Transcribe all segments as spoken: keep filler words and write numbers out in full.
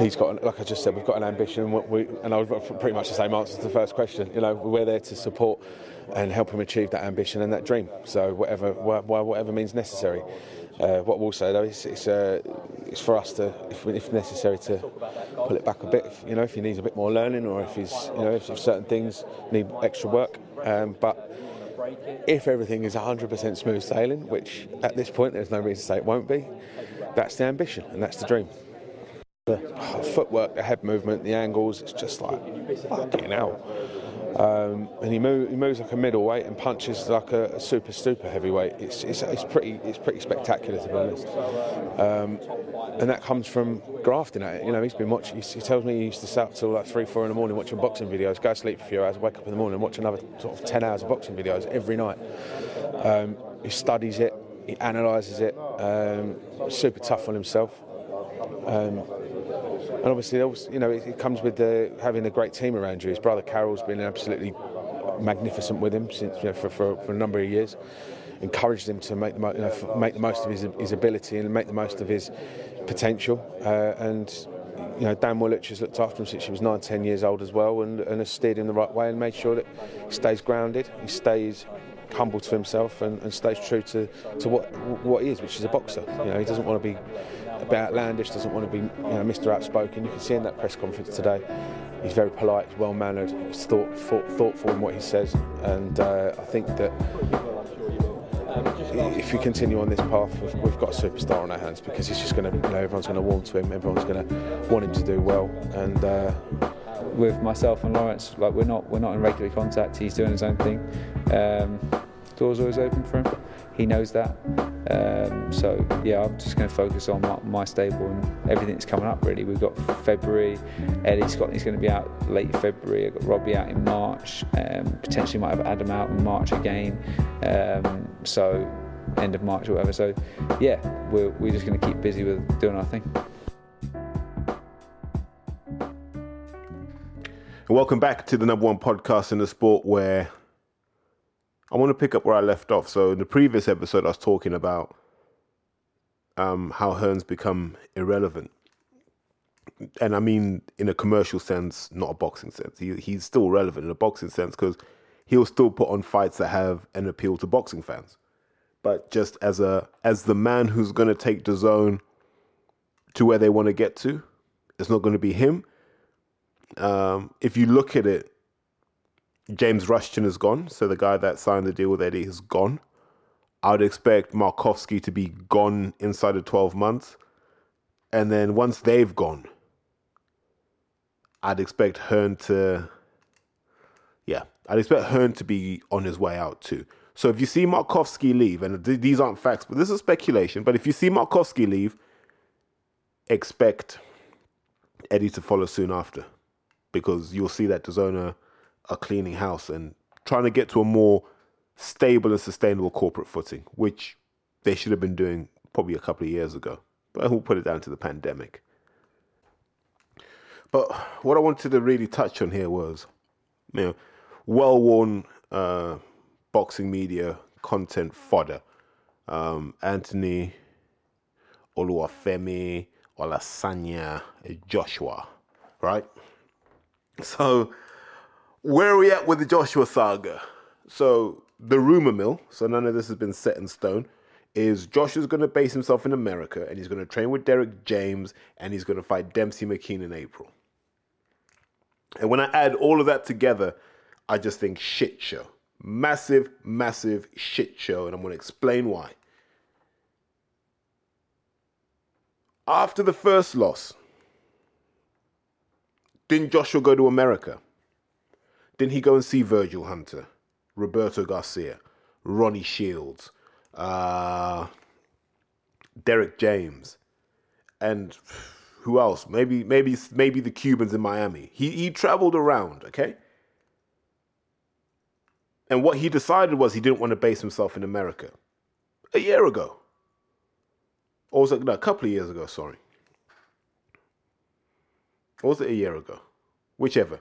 He's got, like I just said, we've got an ambition, and, we, and I've got pretty much the same answer to the first question. You know, we're there to support and help him achieve that ambition and that dream. So whatever, whatever means necessary. Uh, what we'll say though is, it's, uh, it's for us to, if, if necessary, to pull it back a bit. If, you know, if he needs a bit more learning, or if he's, you know, if, if certain things need extra work. Um, but if everything is one hundred percent smooth sailing, which at this point there's no reason to say it won't be, that's the ambition and that's the dream. The footwork, the head movement, the angles, it's just like, fucking hell. Um, and he, move, he moves like a middleweight and punches like a, a super, super heavyweight. It's, it's, it's, pretty, it's pretty spectacular, to be honest. Um, and that comes from grafting at it. You know, he's been watching, he tells me he used to sit up till like three, four in the morning watching boxing videos, go to sleep for a few hours, wake up in the morning and watch another sort of ten hours of boxing videos every night. Um, he studies it, he analyses it, um, super tough on himself. Um, and obviously, you know, it comes with the, having a great team around you. His brother Carol's been absolutely magnificent with him since, you know, for, for, for a number of years. Encouraged him to make the, you know, make the most of his, his ability and make the most of his potential. Uh, and you know, Dan Woolwich has looked after him since he was nine, ten years old as well, and, and has steered him the right way and made sure that he stays grounded, he stays humble to himself, and, and stays true to, to what what he is, which is a boxer. You know, he doesn't want to be a bit outlandish, doesn't want to be, you know, Mister Outspoken. You can see in that press conference today, he's very polite, he's well mannered, he's thought, thought, thoughtful in what he says, and uh, I think that if we continue on this path, we've, we've got a superstar on our hands, because he's just going to, you know, everyone's going to warm to him, everyone's going to want him to do well, and. Uh, With myself and Lawrence, like we're not we're not in regular contact. He's doing his own thing. Um, door's always open for him. He knows that. Um, so yeah, I'm just going to focus on my, my stable and everything that's coming up. Really, we've got February. Eddie Scott is going to be out late February. I've got Robbie out in March. Um, potentially might have Adam out in March again. Um, so end of March or whatever. So yeah, we're we're just going to keep busy with doing our thing. Welcome back to the number one podcast in the sport, where I want to pick up where I left off. So in the previous episode, I was talking about um, how Hearn's become irrelevant. And I mean, in a commercial sense, not a boxing sense. He, he's still relevant in a boxing sense, because he'll still put on fights that have an appeal to boxing fans. But just as a as the man who's going to take the zone to where they want to get to, it's not going to be him. Um, if you look at it, James Rushton is gone. So the guy that signed the deal with Eddie is gone. I would expect Markovsky to be gone inside of twelve months. And then once they've gone, I'd expect Hearn to... Yeah, I'd expect Hearn to be on his way out too. So if you see Markovsky leave, and th- these aren't facts, but this is speculation, but if you see Markovsky leave, expect Eddie to follow soon after. Because you'll see that DAZN are cleaning house and trying to get to a more stable and sustainable corporate footing, which they should have been doing probably a couple of years ago. But we'll put it down to the pandemic. But what I wanted to really touch on here was, you know, well-worn uh, boxing media content fodder. Um, Anthony Oluwafemi Ola Sanya Joshua, right? So, where are we at with the Joshua saga? So, the rumor mill, so none of this has been set in stone, is Joshua's going to base himself in America, and he's going to train with Derek James, and he's going to fight Dempsey McKean in April. And when I add all of that together, I just think shit show. Massive, massive shit show, and I'm going to explain why. After the first loss, didn't Joshua go to America? Didn't he go and see Virgil Hunter, Roberto Garcia, Ronnie Shields, uh, Derek James, and who else? Maybe, maybe, maybe the Cubans in Miami. He he traveled around, okay? And what he decided was he didn't want to base himself in America. A year ago. Or was it, no, a couple of years ago, sorry. Or was it a year ago? Whichever.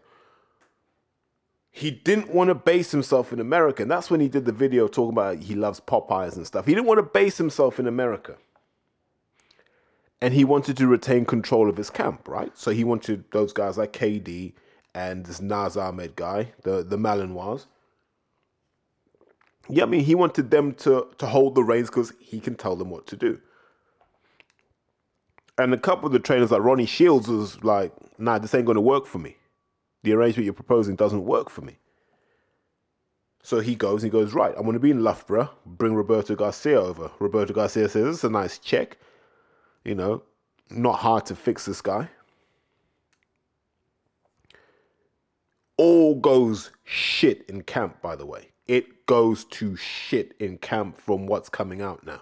He didn't want to base himself in America. And that's when he did the video talking about he loves Popeyes and stuff. He didn't want to base himself in America. And he wanted to retain control of his camp, right? So he wanted those guys like K D and this Naz Ahmed guy, the, the Malinois. Yeah, I mean, he wanted them to, to hold the reins because he can tell them what to do. And a couple of the trainers, like Ronnie Shields, was like, nah, this ain't going to work for me. The arrangement you're proposing doesn't work for me. So he goes, and he goes, right, I'm going to be in Loughborough, bring Roberto Garcia over. Roberto Garcia says, this is a nice check. You know, not hard to fix this guy. All goes shit in camp, by the way. It goes to shit in camp from what's coming out now.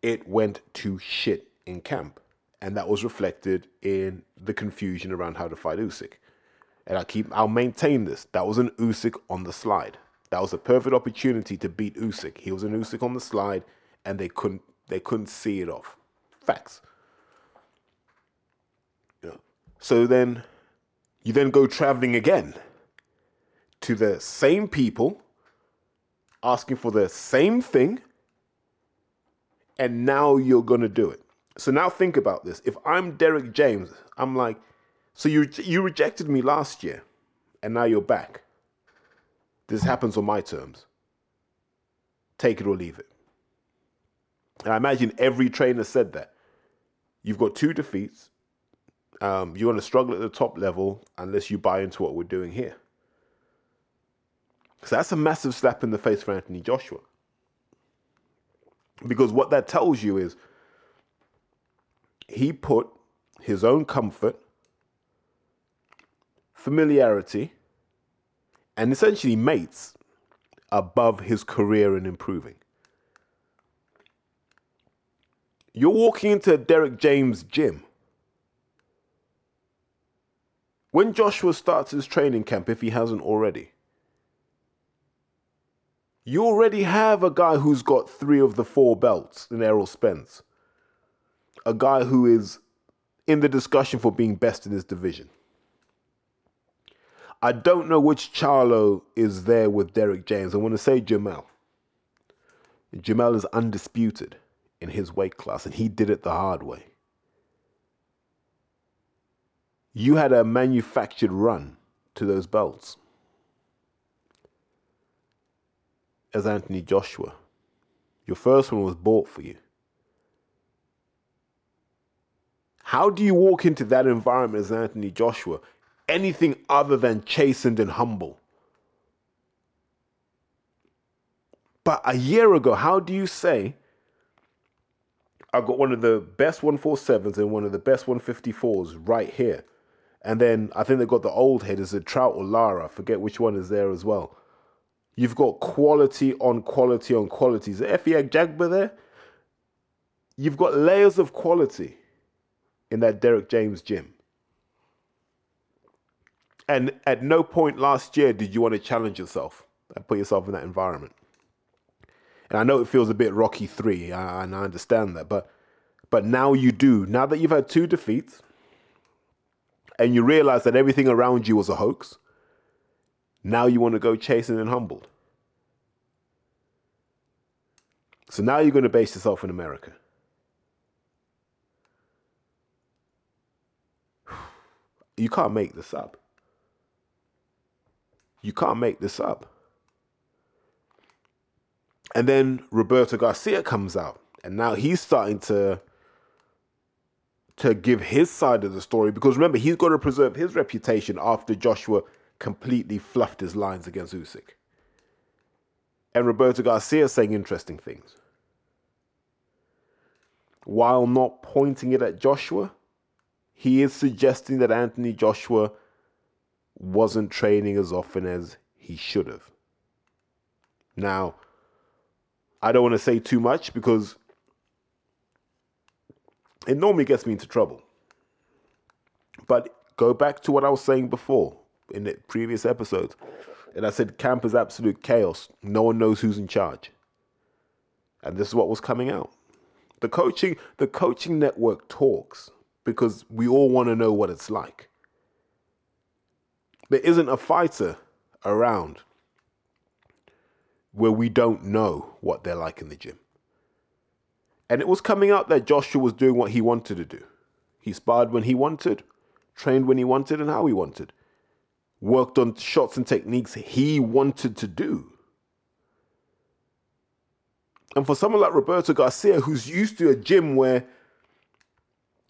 It went to shit in camp. And that was reflected in the confusion around how to fight Usyk. And I keep, I'll maintain this. That was an Usyk on the slide. That was a perfect opportunity to beat Usyk. He was an Usyk on the slide, and they couldn't They couldn't see it off. Facts. You know. So then you then go traveling again to the same people asking for the same thing, and now you're going to do it. So now think about this. If I'm Derek James, I'm like, so you you rejected me last year, and now you're back. This happens on my terms. Take it or leave it. And I imagine every trainer said that. You've got two defeats. Um, you're going to struggle at the top level unless you buy into what we're doing here. So that's a massive slap in the face for Anthony Joshua. Because what that tells you is he put his own comfort, familiarity, and essentially mates above his career and improving. You're walking into a Derek James gym. When Joshua starts his training camp, if he hasn't already, you already have a guy who's got three of the four belts in Errol Spence. A guy who is in the discussion for being best in his division. I don't know which Charlo is there with Derek James. I want to say Jermell. Jermell is undisputed in his weight class, and he did it the hard way. You had a manufactured run to those belts as Anthony Joshua. Your first one was bought for you. How do you walk into that environment as Anthony Joshua, anything other than chastened and humble? But a year ago, how do you say, I got one of the best one forty-sevens and one of the best one fifty-fours right here. And then I think they've got the old head. Is it Trout or Lara? I forget which one is there as well. You've got quality on quality on quality. Is Efe Jagba there? You've got layers of quality in that Derek James gym. And at no point last year did you want to challenge yourself and put yourself in that environment. And I know it feels a bit Rocky three, and I understand that. But but now you do. Now that you've had two defeats, and you realize that everything around you was a hoax, now you want to go chasing and humbled. So now you're going to base yourself in America. You can't make this up. You can't make this up. And then Roberto Garcia comes out, and now he's starting to, to give his side of the story, because remember, he's got to preserve his reputation after Joshua completely fluffed his lines against Usyk. And Roberto Garcia saying interesting things, while not pointing it at Joshua, he is suggesting that Anthony Joshua wasn't training as often as he should have. Now, I don't want to say too much because it normally gets me into trouble. But go back to what I was saying before in the previous episodes. And I said camp is absolute chaos. No one knows who's in charge. And this is what was coming out. The coaching, the coaching network talks because we all want to know what it's like. There isn't a fighter around where we don't know what they're like in the gym. And it was coming out that Joshua was doing what he wanted to do. He sparred when he wanted, trained when he wanted and how he wanted. Worked on shots and techniques he wanted to do. And for someone like Roberto Garcia, who's used to a gym where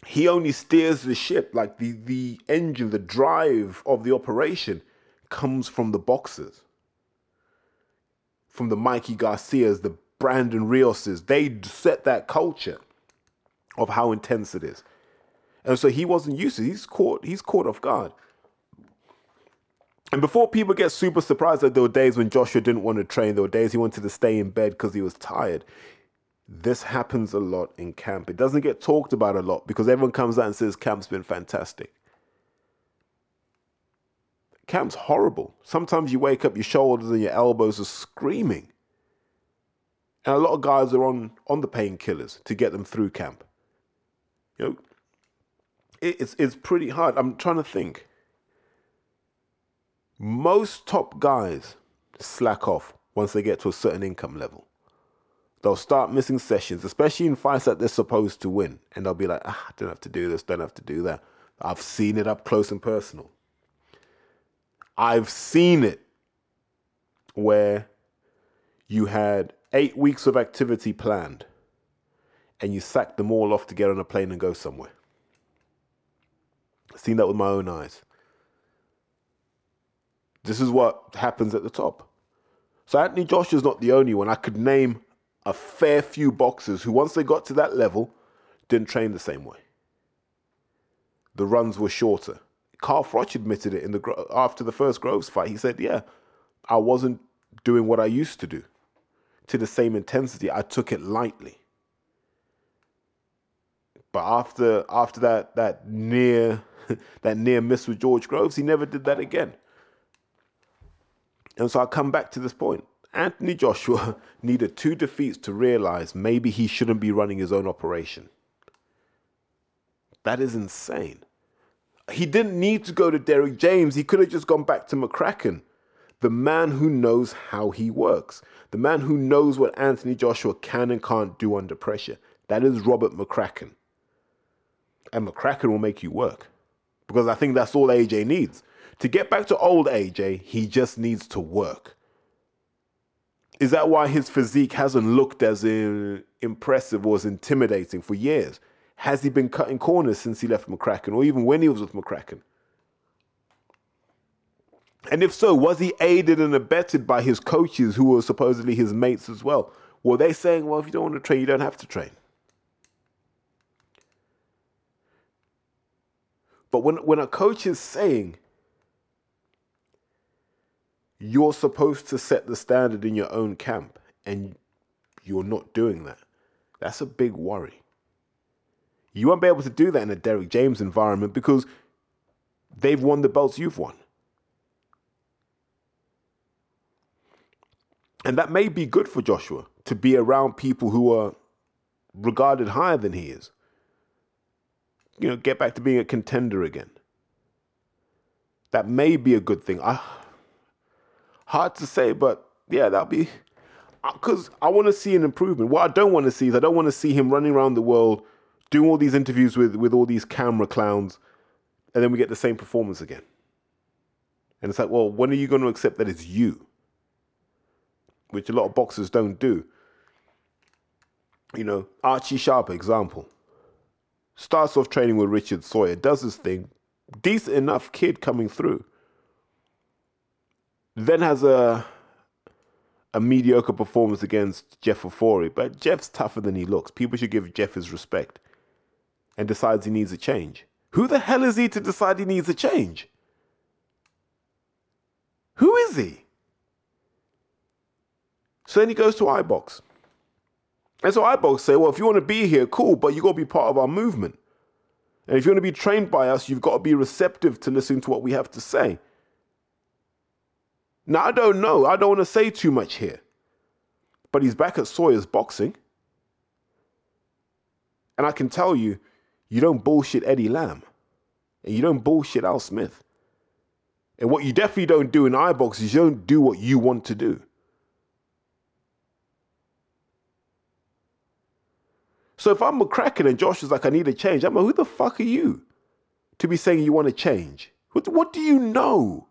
he only steers the ship, like the, the engine, the drive of the operation comes from the boxers. From the Mikey Garcias, the Brandon Rioses. They set that culture of how intense it is. And so he wasn't used to it. He's caught, he's caught off guard. And before people get super surprised that there were days when Joshua didn't want to train, there were days he wanted to stay in bed because he was tired. This happens a lot in camp. It doesn't get talked about a lot because everyone comes out and says camp's been fantastic. Camp's horrible. Sometimes you wake up, your shoulders and your elbows are screaming. And a lot of guys are on, on the painkillers to get them through camp. You know, it, it's, it's pretty hard. I'm trying to think. Most top guys slack off once they get to a certain income level. They'll start missing sessions, especially in fights that they're supposed to win. And they'll be like, ah, I don't have to do this, don't have to do that. I've seen it up close and personal. I've seen it where you had eight weeks of activity planned and you sack them all off to get on a plane and go somewhere. I've seen that with my own eyes. This is what happens at the top. So Anthony Joshua's not the only one. I could name a fair few boxers who once they got to that level, didn't train the same way. The runs were shorter. Carl Froch admitted it in the after the first Groves fight. He said, yeah, I wasn't doing what I used to do to the same intensity. I took it lightly. But after after that that near that near miss with George Groves, he never did that again. And so I come back to this point. Anthony Joshua needed two defeats to realize maybe he shouldn't be running his own operation. That is insane. He didn't need to go to Derek James. He could have just gone back to McCracken, the man who knows how he works, the man who knows what Anthony Joshua can and can't do under pressure. That is Robert McCracken. And McCracken will make you work because I think that's all A J needs. To get back to old A J, he just needs to work. Is that why his physique hasn't looked as in impressive or as intimidating for years? Has he been cutting corners since he left McCracken or even when he was with McCracken? And if so, was he aided and abetted by his coaches who were supposedly his mates as well? Were they saying, well, if you don't want to train, you don't have to train? But when, when a coach is saying, you're supposed to set the standard in your own camp and you're not doing that. That's a big worry. You won't be able to do that in a Derek James environment because they've won the belts you've won. And that may be good for Joshua to be around people who are regarded higher than he is. You know, get back to being a contender again. That may be a good thing. I... Hard to say, but yeah, that'll be... Because I want to see an improvement. What I don't want to see is I don't want to see him running around the world, doing all these interviews with, with all these camera clowns, and then we get the same performance again. And it's like, well, when are you going to accept that it's you? Which a lot of boxers don't do. You know, Archie Sharp, example. Starts off training with Richard Sawyer, does his thing. Decent enough kid coming through. Then has a a mediocre performance against Jeff Ofori. But Jeff's tougher than he looks. People should give Jeff his respect. And decides he needs a change. Who the hell is he to decide he needs a change? Who is he? So then he goes to iBox. And so iBox say, well, if you want to be here, cool, but you've got to be part of our movement. And if you want to be trained by us, you've got to be receptive to listening to what we have to say. Now, I don't know. I don't want to say too much here. But he's back at Sawyer's boxing. And I can tell you, you don't bullshit Eddie Lamb. And you don't bullshit Al Smith. And what you definitely don't do in iBox is you don't do what you want to do. So if I'm McCracken and Joshua's like, I need a change, I'm like, who the fuck are you to be saying you want to change? What, what do you know?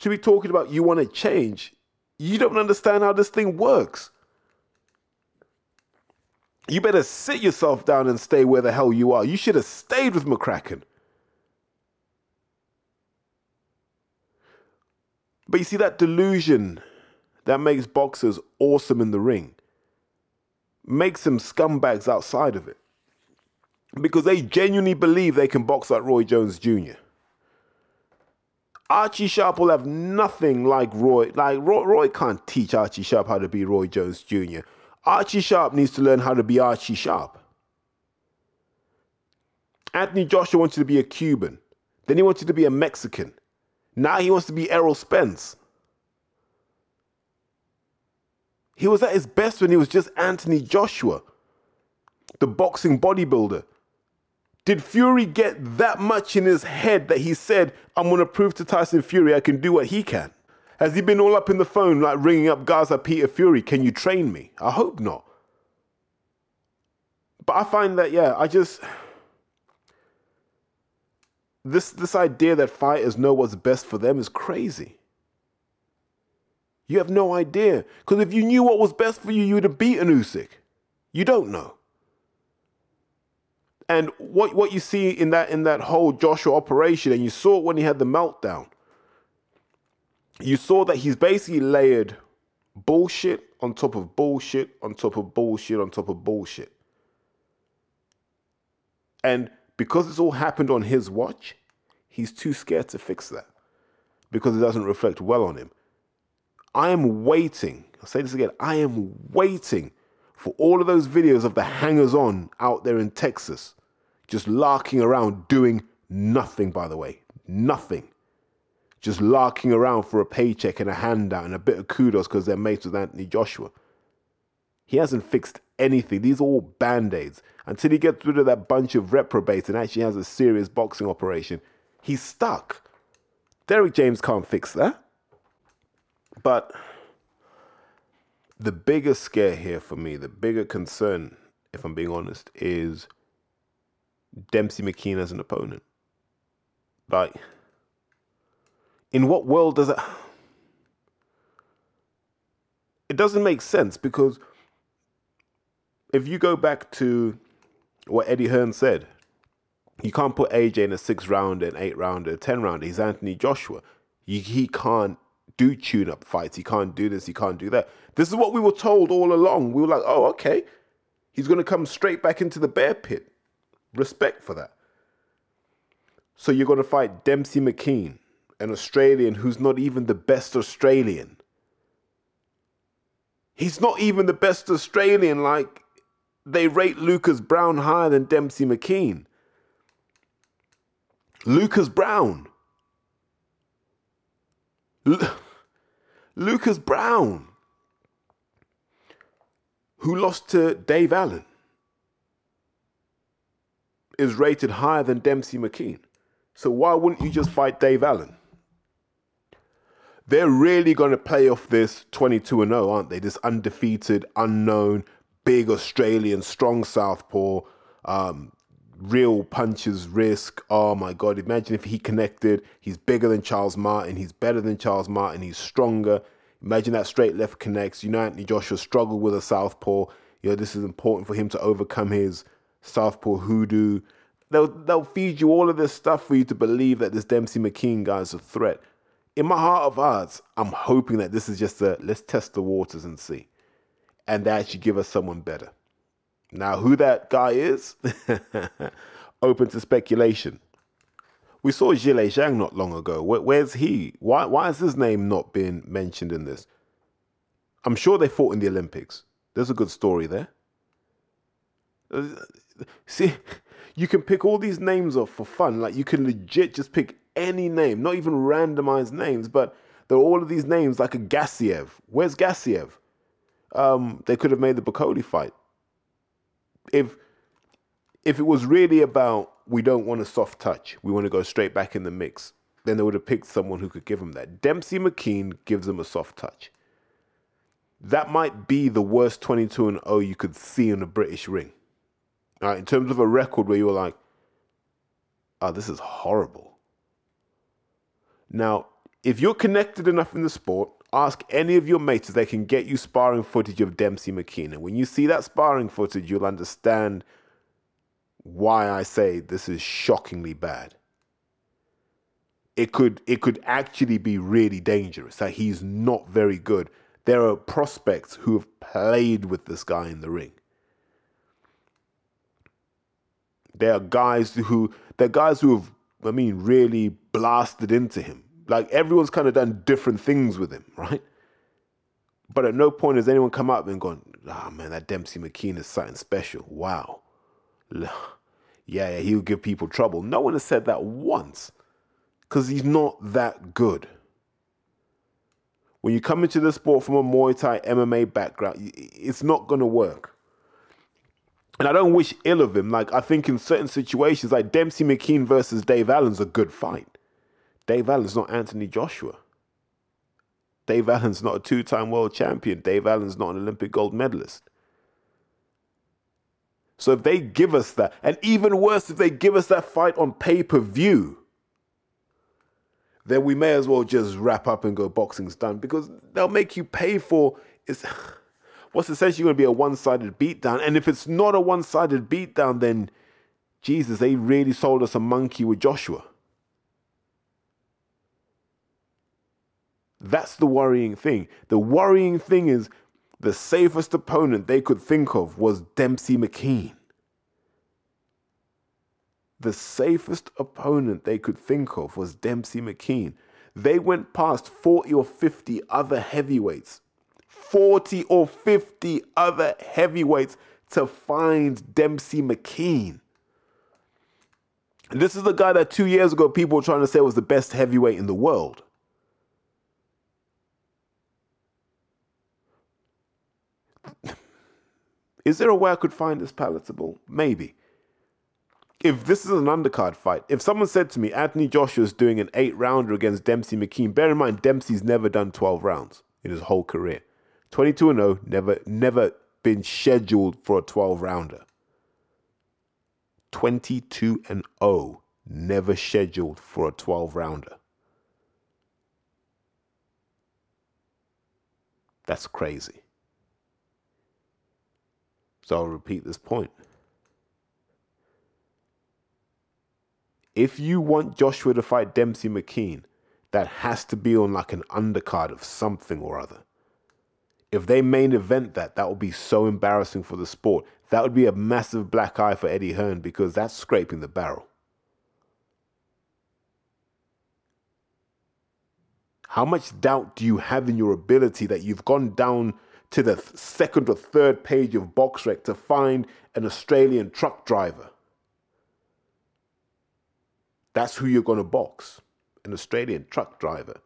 To be talking about you want to change, you don't understand how this thing works. You better sit yourself down and stay where the hell you are. You should have stayed with McCracken. But you see that delusion that makes boxers awesome in the ring makes them scumbags outside of it, because they genuinely believe they can box like Roy Jones Junior Archie Sharp will have nothing like Roy. Like Roy, Roy can't teach Archie Sharp how to be Roy Jones Junior Archie Sharp needs to learn how to be Archie Sharp. Anthony Joshua wanted to be a Cuban. Then he wanted to be a Mexican. Now he wants to be Errol Spence. He was at his best when he was just Anthony Joshua, the boxing bodybuilder. Did Fury get that much in his head that he said, I'm going to prove to Tyson Fury I can do what he can? Has he been all up in the phone, like ringing up guys like Peter Fury, can you train me? I hope not. But I find that, yeah, I just... This, this idea that fighters know what's best for them is crazy. You have no idea. Because if you knew what was best for you, you would have beaten Usyk. You don't know. And what what you see in that in that whole Joshua operation, and you saw it when he had the meltdown, you saw that he's basically layered bullshit on top of bullshit on top of bullshit on top of bullshit. And because it's all happened on his watch, he's too scared to fix that because it doesn't reflect well on him. I am waiting, I'll say this again, I am waiting for all of those videos of the hangers-on out there in Texas just larking around doing nothing, by the way, nothing. Just larking around for a paycheck and a handout and a bit of kudos because they're mates with Anthony Joshua. He hasn't fixed anything. These are all band-aids. Until he gets rid of that bunch of reprobates and actually has a serious boxing operation, he's stuck. Derek James can't fix that. But the bigger scare here for me, the bigger concern, if I'm being honest, is Dempsey McKean as an opponent. Like, in what world does it... It doesn't make sense, because if you go back to what Eddie Hearn said, you can't put A J in a six-rounder, an eight-rounder, a ten-rounder. He's Anthony Joshua. You, he can't do tune-up fights. He can't do this. He can't do that. This is what we were told all along. We were like, oh, okay. He's going to come straight back into the bear pit. Respect for that. So you're going to fight Dempsey McKean, an Australian who's not even the best Australian. He's not even the best Australian. Like, they rate Lucas Brown higher than Dempsey McKean. Lucas Brown. L- Lucas Brown, who lost to Dave Allen, is rated higher than Dempsey McKean. So why wouldn't you just fight Dave Allen? They're really going to play off this twenty-two and oh, aren't they? This undefeated, unknown, big Australian, strong southpaw, um, real punches, risk. Oh my God, imagine if he connected. He's bigger than Charles Martin. He's better than Charles Martin. He's stronger. Imagine that straight left connects. You know, Anthony Joshua struggled with a southpaw. You know, this is important for him to overcome his southpaw hoodoo. They'll, they'll feed you all of this stuff for you to believe that this Dempsey McKean guy is a threat. In my heart of hearts, I'm hoping that this is just a, let's test the waters and see. And they actually give us someone better. Now, who that guy is? Open to speculation. We saw Zhile Zhang not long ago. Where, where's he? Why, why has his name not been mentioned in this? I'm sure they fought in the Olympics. There's a good story there. See, you can pick all these names off for fun. Like, you can legit just pick any name, not even randomized names, but there are all of these names like a Gassiev. Where's Gassiev? Um, they could have made the Bacoli fight. If if it was really about, we don't want a soft touch, we want to go straight back in the mix, then they would have picked someone who could give them that. Dempsey McKean gives them a soft touch. that might be the worst twenty-two and oh you could see in the British ring. All right, in terms of a record where you were like, oh, this is horrible. Now, if you're connected enough in the sport, ask any of your mates if they can get you sparring footage of Dempsey McKean. And when you see that sparring footage, you'll understand why I say this is shockingly bad. It could it could actually be really dangerous. That he's not very good. There are prospects who have played with this guy in the ring. There are guys who there are guys who have, I mean, really blasted into him. Like, everyone's kind of done different things with him, right? But at no point has anyone come up and gone, ah, oh, man, that Dempsey McKean is something special. Wow. Yeah, yeah, he'll give people trouble. No one has said that once because he's not that good. When you come into the sport from a Muay Thai M M A background, it's not going to work. And I don't wish ill of him. Like, I think in certain situations, like Dempsey McKean versus Dave Allen's a good fight. Dave Allen's not Anthony Joshua. Dave Allen's not a two-time world champion. Dave Allen's not an Olympic gold medalist. So if they give us that, and even worse, if they give us that fight on pay-per-view, then we may as well just wrap up and go boxing's done, because they'll make you pay for it's, what's essentially going to be a one-sided beatdown. And if it's not a one-sided beatdown, then, Jesus, they really sold us a monkey with Joshua. That's the worrying thing. The worrying thing is the safest opponent they could think of was Dempsey McKean. The safest opponent they could think of was Dempsey McKean. They went past forty or fifty other heavyweights. forty or fifty other heavyweights to find Dempsey McKean. And this is the guy that two years ago people were trying to say was the best heavyweight in the world. Is there a way I could find this palatable? Maybe. If this is an undercard fight, if someone said to me, Anthony Joshua's doing an eight-rounder against Dempsey McKean, bear in mind, Dempsey's never done twelve rounds in his whole career. twenty-two and oh, never, never been scheduled for a twelve-rounder. twenty-two and oh, never scheduled for a twelve-rounder. That's crazy. So I'll repeat this point. If you want Joshua to fight Dempsey McKean, that has to be on like an undercard of something or other. If they main event that, that would be so embarrassing for the sport. That would be a massive black eye for Eddie Hearn, because that's scraping the barrel. How much doubt do you have in your ability that you've gone down to the second or third page of BoxRec to find an Australian truck driver? That's who you're going to box, an Australian truck driver.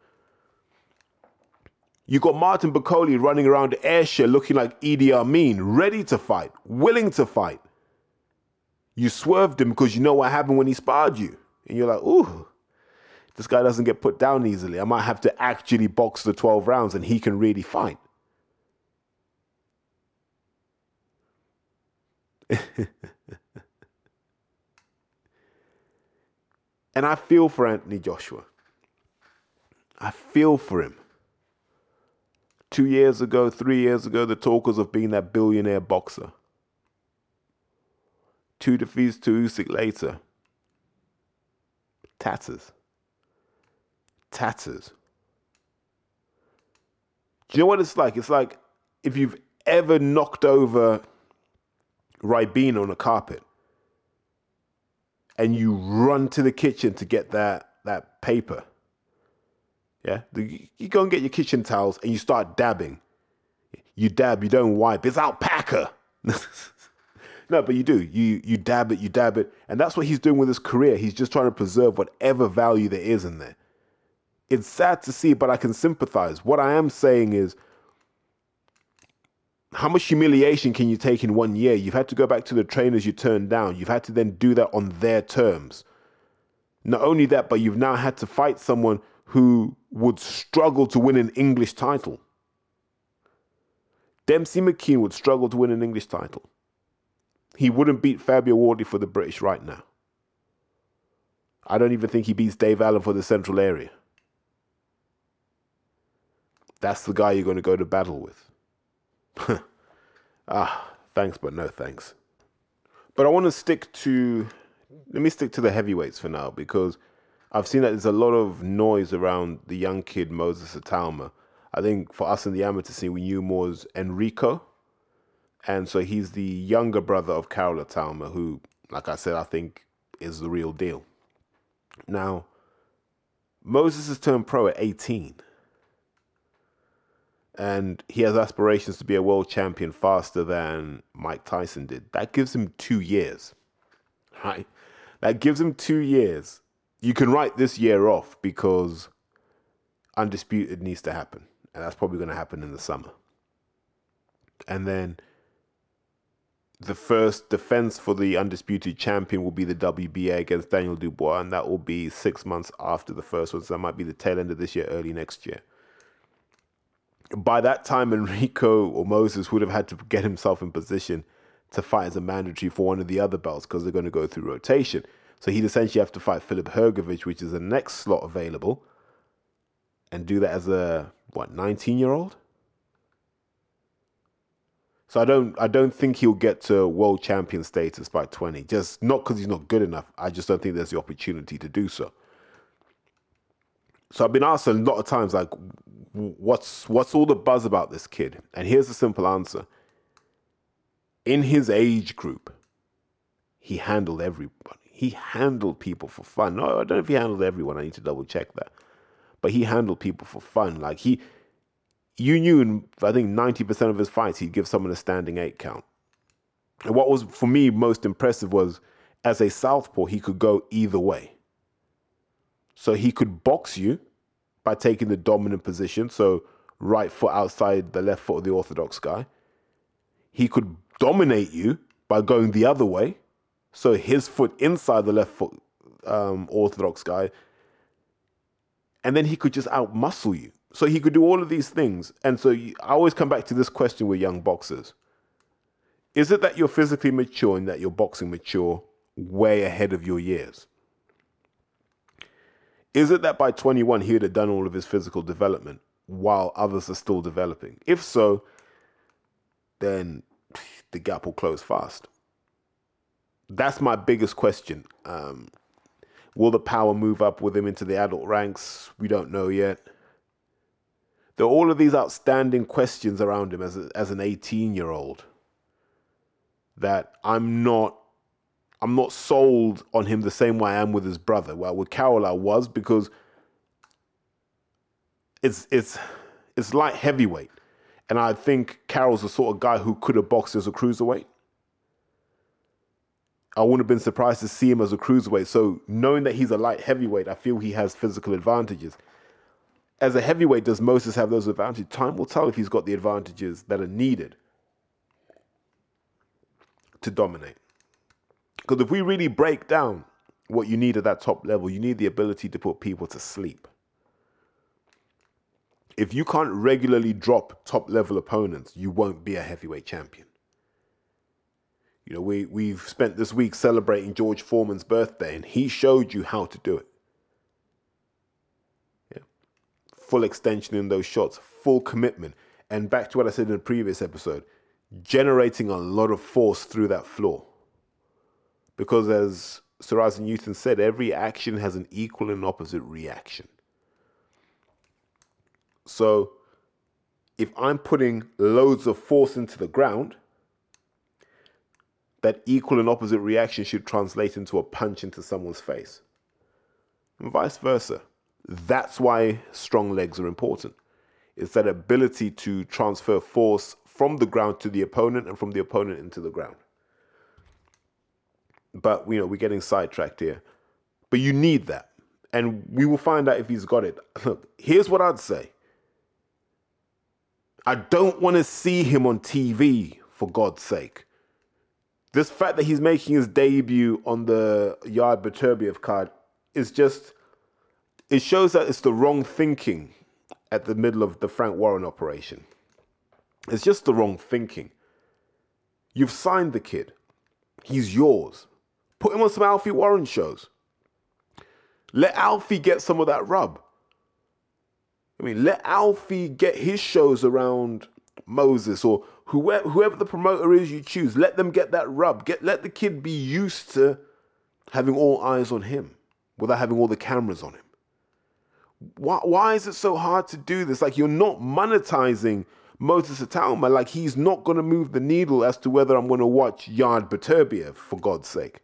You got Martin Bacoli running around Ayrshire looking like Idi Amin, ready to fight, willing to fight. You swerved him because you know what happened when he sparred you. And you're like, ooh, this guy doesn't get put down easily. I might have to actually box the twelve rounds and he can really fight. And I feel for Anthony Joshua. I feel for him. Two years ago, three years ago, the talk was of being that billionaire boxer. Two defeats to Usyk later. Tatters. Tatters. Do you know what it's like? It's like if you've ever knocked over Ribena on a carpet, and you run to the kitchen to get that, that paper. Yeah, you go and get your kitchen towels and you start dabbing. You dab, you don't wipe. It's alpaca. No, but you do. You you dab it, you dab it. And that's what he's doing with his career. He's just trying to preserve whatever value there is in there. It's sad to see, but I can sympathize. What I am saying is, how much humiliation can you take in one year? You've had to go back to the trainers you turned down. You've had to then do that on their terms. Not only that, but you've now had to fight someone who would struggle to win an English title. Dempsey McKean would struggle to win an English title. He wouldn't beat Fabio Wardley for the British right now. I don't even think he beats Dave Allen for the Central Area. That's the guy you're going to go to battle with. ah, thanks, but no thanks. But I want to stick to... Let me stick to the heavyweights for now, because I've seen that there's a lot of noise around the young kid, Moses Itauma. I think for us in the amateur scene, we knew more as Enrico. And so he's the younger brother of Carol Itauma, who, like I said, I think is the real deal. Now, Moses has turned pro at eighteen. And he has aspirations to be a world champion faster than Mike Tyson did. That gives him two years, right? That gives him two years. You can write this year off because Undisputed needs to happen. And that's probably going to happen in the summer. And then the first defense for the Undisputed champion will be the W B A against Daniel Dubois. And that will be six months after the first one. So that might be the tail end of this year, early next year. By that time, Enrico or Moses would have had to get himself in position to fight as a mandatory for one of the other belts, because they're going to go through rotation. So he'd essentially have to fight Filip Hrgovic, which is the next slot available, and do that as a, what, nineteen-year-old? So I don't I don't think he'll get to world champion status by twenty, just not because he's not good enough. I just don't think there's the opportunity to do so. So I've been asked a lot of times, like, what's what's all the buzz about this kid? And here's the simple answer. In his age group, he handled everybody. He handled people for fun. No, I don't know if he handled everyone. I need to double check that. But he handled people for fun. Like he, you knew in, I think, ninety percent of his fights, he'd give someone a standing eight count. And what was, for me, most impressive was, as a southpaw, he could go either way. So he could box you by taking the dominant position, so right foot outside the left foot of the orthodox guy. He could dominate you by going the other way, so his foot inside the left foot um, orthodox guy. And then he could just out-muscle you. So he could do all of these things. And so you, I always come back to this question with young boxers. Is it that you're physically mature and that you're boxing mature way ahead of your years? Is it that by twenty-one he would have done all of his physical development while others are still developing? If so, then the gap will close fast. That's my biggest question. Um, will the power move up with him into the adult ranks? We don't know yet. There are all of these outstanding questions around him as a, as an eighteen-year-old that I'm not I'm not sold on him the same way I am with his brother. Well, with Carol I was, because it's it's it's light heavyweight. And I think Carol's the sort of guy who could have boxed as a cruiserweight. I wouldn't have been surprised to see him as a cruiserweight. So knowing that he's a light heavyweight, I feel he has physical advantages. As a heavyweight, does Moses have those advantages? Time will tell if he's got the advantages that are needed to dominate. Because if we really break down what you need at that top level, you need the ability to put people to sleep. If you can't regularly drop top-level opponents, you won't be a heavyweight champion. You know, we, we've spent this week celebrating George Foreman's birthday, and he showed you how to do it. Yeah. Full extension in those shots, full commitment. And back to what I said in the previous episode, generating a lot of force through that floor. Because as Sarazen Newton said, every action has an equal and opposite reaction. So if I'm putting loads of force into the ground, that equal and opposite reaction should translate into a punch into someone's face. And vice versa. That's why strong legs are important. It's that ability to transfer force from the ground to the opponent and from the opponent into the ground. But, you know, we're getting sidetracked here. But you need that. And we will find out if he's got it. Look, here's what I'd say. I don't want to see him on T V, for God's sake. This fact that he's making his debut on the Yair Beterbiev card is just, it shows that it's the wrong thinking at the middle of the Frank Warren operation. It's just the wrong thinking. You've signed the kid. He's yours. Put him on some Alfie Warren shows. Let Alfie get some of that rub. I mean, let Alfie get his shows around Moses or whoever, whoever the promoter is you choose. Let them get that rub. Get Let the kid be used to having all eyes on him without having all the cameras on him. Why, why is it so hard to do this? Like, you're not monetizing Moses Itauma. Like, he's not going to move the needle as to whether I'm going to watch Yard Beterbiev, for God's sake.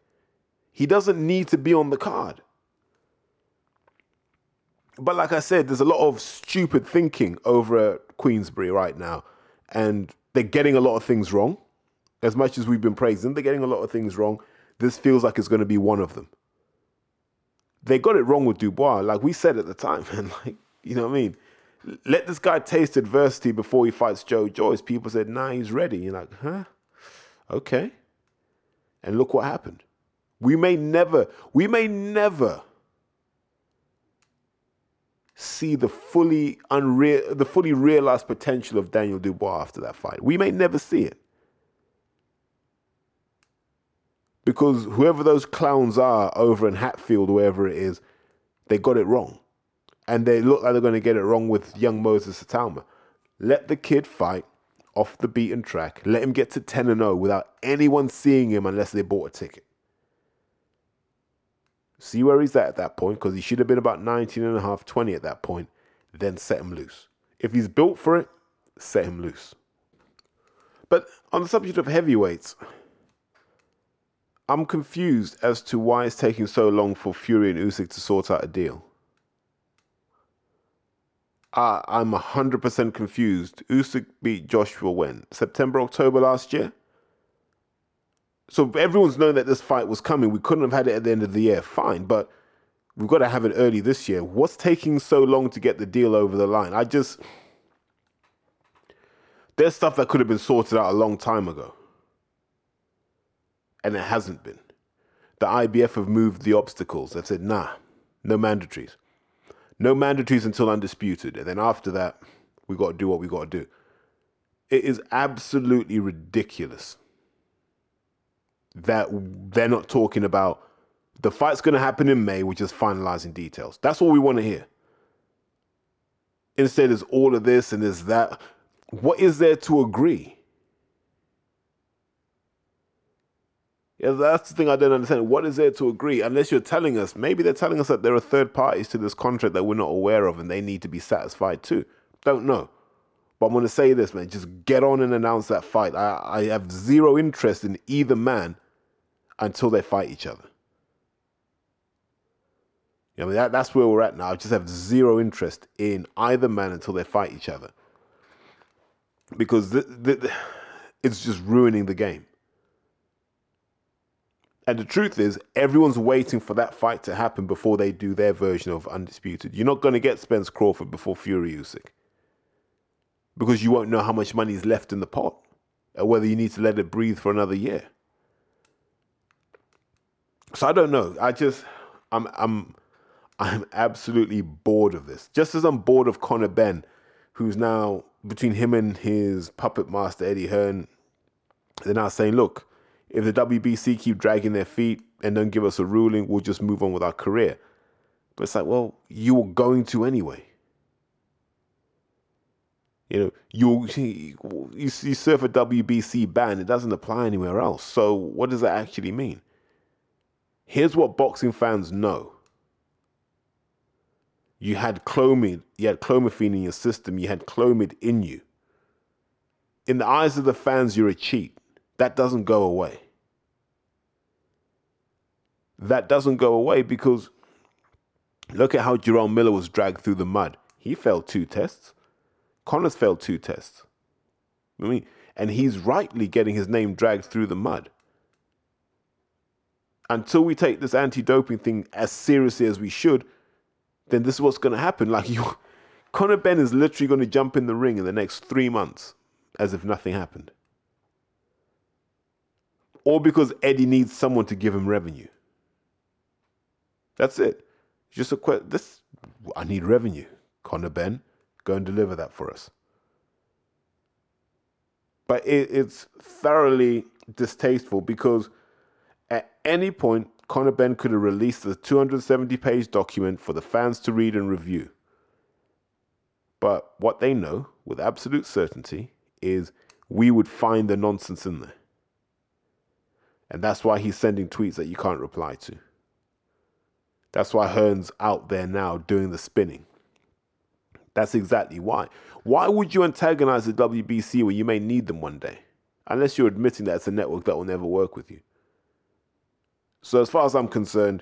He doesn't need to be on the card. But like I said, there's a lot of stupid thinking over at Queensbury right now. And they're getting a lot of things wrong. As much as we've been praising, they're getting a lot of things wrong. This feels like it's going to be one of them. They got it wrong with Dubois, like we said at the time, man. Like, you know what I mean? Let this guy taste adversity before he fights Joe Joyce. People said, nah, he's ready. You're like, huh? Okay. And look what happened. We may never, we may never see the fully unreal, the fully realized potential of Daniel Dubois after that fight. We may never see it. Because whoever those clowns are over in Hatfield, wherever it is, they got it wrong. And they look like they're going to get it wrong with young Moses Itauma. Let the kid fight off the beaten track. Let him get to ten and oh without anyone seeing him unless they bought a ticket. See where he's at at that point, because he should have been about nineteen and a half, twenty at that point. Then set him loose. If he's built for it, set him loose. But on the subject of heavyweights, I'm confused as to why it's taking so long for Fury and Usyk to sort out a deal. Uh, I'm one hundred percent confused. Usyk beat Joshua when? September, October last year? So everyone's known that this fight was coming. We couldn't have had it at the end of the year. Fine, but we've got to have it early this year. What's taking so long to get the deal over the line? I just... There's stuff that could have been sorted out a long time ago. And it hasn't been. The I B F have moved the obstacles. They've said, nah, no mandatories. No mandatories until undisputed. And then after that, we got to do what we got to do. It is absolutely ridiculous that they're not talking about the fight's going to happen in May, which is finalizing details. That's what we want to hear. Instead, there's all of this and there's that. What is there to agree? That's the thing I don't understand. What is there to agree? Unless you're telling us, maybe they're telling us that there are third parties to this contract that we're not aware of and they need to be satisfied too. Don't know. But I'm going to say this, man. Just get on and announce that fight. I, I have zero interest in either man until they fight each other. You know, I mean, that, that's where we're at now. I just have zero interest in either man until they fight each other. Because th- th- th- it's just ruining the game. And the truth is, everyone's waiting for that fight to happen before they do their version of Undisputed. You're not going to get Spence Crawford before Fury Usyk. Because you won't know how much money is left in the pot. Or whether you need to let it breathe for another year. So I don't know. I just, I'm I'm, I'm absolutely bored of this. Just as I'm bored of Conor Benn, who's now, between him and his puppet master Eddie Hearn, they're now saying, look, if the W B C keep dragging their feet and don't give us a ruling, we'll just move on with our career. But it's like, well, you were going to anyway. You know, you you, you surf a W B C ban, it doesn't apply anywhere else. So what does that actually mean? Here's what boxing fans know. You had Clomid, you had Clomiphene in your system, you had Clomid in you. In the eyes of the fans, you're a cheat. That doesn't go away. That doesn't go away because look at how Jerome Miller was dragged through the mud. He failed two tests. Connor's failed two tests. I mean, and he's rightly getting his name dragged through the mud. Until we take this anti-doping thing as seriously as we should, then this is what's going to happen. Like you, Conor Benn is literally going to jump in the ring in the next three months as if nothing happened. Or because Eddie needs someone to give him revenue. That's it. Just a question. This, I need revenue. Conor Benn, go and deliver that for us. But it, it's thoroughly distasteful because at any point, Conor Benn could have released the two hundred seventy page document for the fans to read and review. But what they know with absolute certainty is we would find the nonsense in there. And that's why he's sending tweets that you can't reply to. That's why Hearn's out there now doing the spinning. That's exactly why. Why would you antagonize the W B C when you may need them one day? Unless you're admitting that it's a network that will never work with you. So as far as I'm concerned,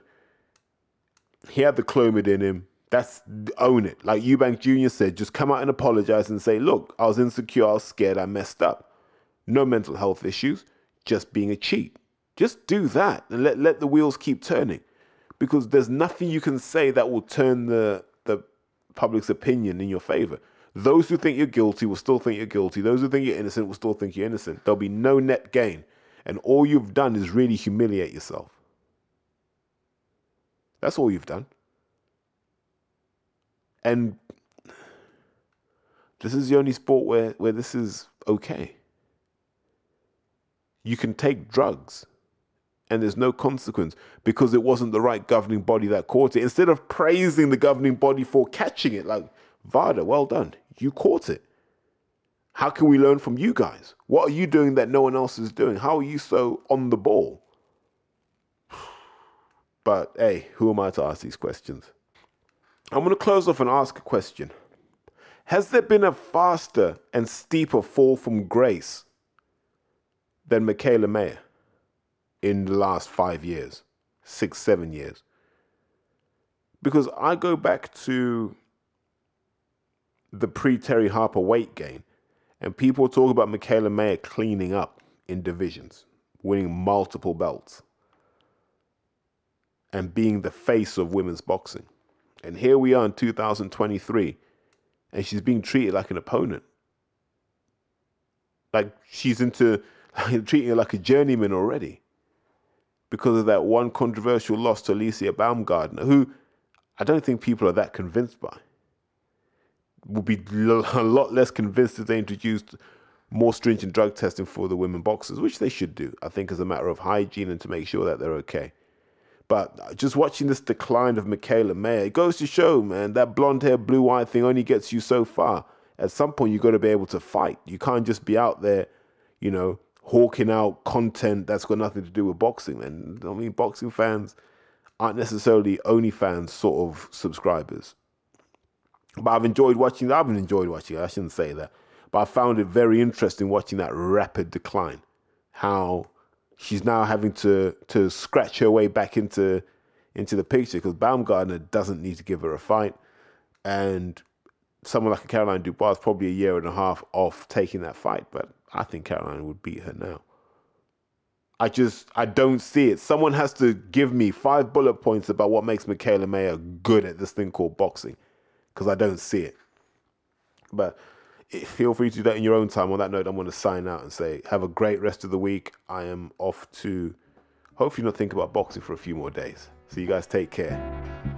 he had the Clomid in him. That's own it. Like Eubank Junior said, just come out and apologize and say, look, I was insecure, I was scared, I messed up. No mental health issues, just being a cheat. Just do that and let, let the wheels keep turning. Because there's nothing you can say that will turn the, the public's opinion in your favor. Those who think you're guilty will still think you're guilty. Those who think you're innocent will still think you're innocent. There'll be no net gain. And all you've done is really humiliate yourself. That's all you've done. And this is the only sport where, where this is okay. You can take drugs and there's no consequence because it wasn't the right governing body that caught it. Instead of praising the governing body for catching it, like, VADA, well done, you caught it. How can we learn from you guys? What are you doing that no one else is doing? How are you so on the ball? But, hey, who am I to ask these questions? I'm going to close off and ask a question. Has there been a faster and steeper fall from grace than Mikaela Mayer in the last five years, six, seven years? Because I go back to the pre-Terry Harper weight gain, and people talk about Mikaela Mayer cleaning up in divisions, winning multiple belts, and being the face of women's boxing. And here we are in two thousand twenty-three, and she's being treated like an opponent. Like she's into like, treating her like a journeyman already because of that one controversial loss to Alicia Baumgardner, who I don't think people are that convinced by. Would be a lot less convinced if they introduced more stringent drug testing for the women boxers, which they should do, I think, as a matter of hygiene and to make sure that they're okay. But just watching this decline of Mikaela Mayer, it goes to show, man, that blonde hair, blue eye thing only gets you so far. At some point, you've got to be able to fight. You can't just be out there, you know, hawking out content that's got nothing to do with boxing. And I mean, boxing fans aren't necessarily OnlyFans sort of subscribers. But I've enjoyed watching that. I haven't enjoyed watching it. I shouldn't say that. But I found it very interesting watching that rapid decline. How she's now having to to scratch her way back into into the picture because Baumgardner doesn't need to give her a fight. And someone like Caroline Dubois is probably a year and a half off taking that fight. But I think Caroline would beat her now. I just, I don't see it. Someone has to give me five bullet points about what makes Mikaela Mayer good at this thing called boxing, because I don't see it. But feel free to do that in your own time. On that note, I'm going to sign out and say, have a great rest of the week. I am off to hopefully not think about boxing for a few more days. So you guys take care.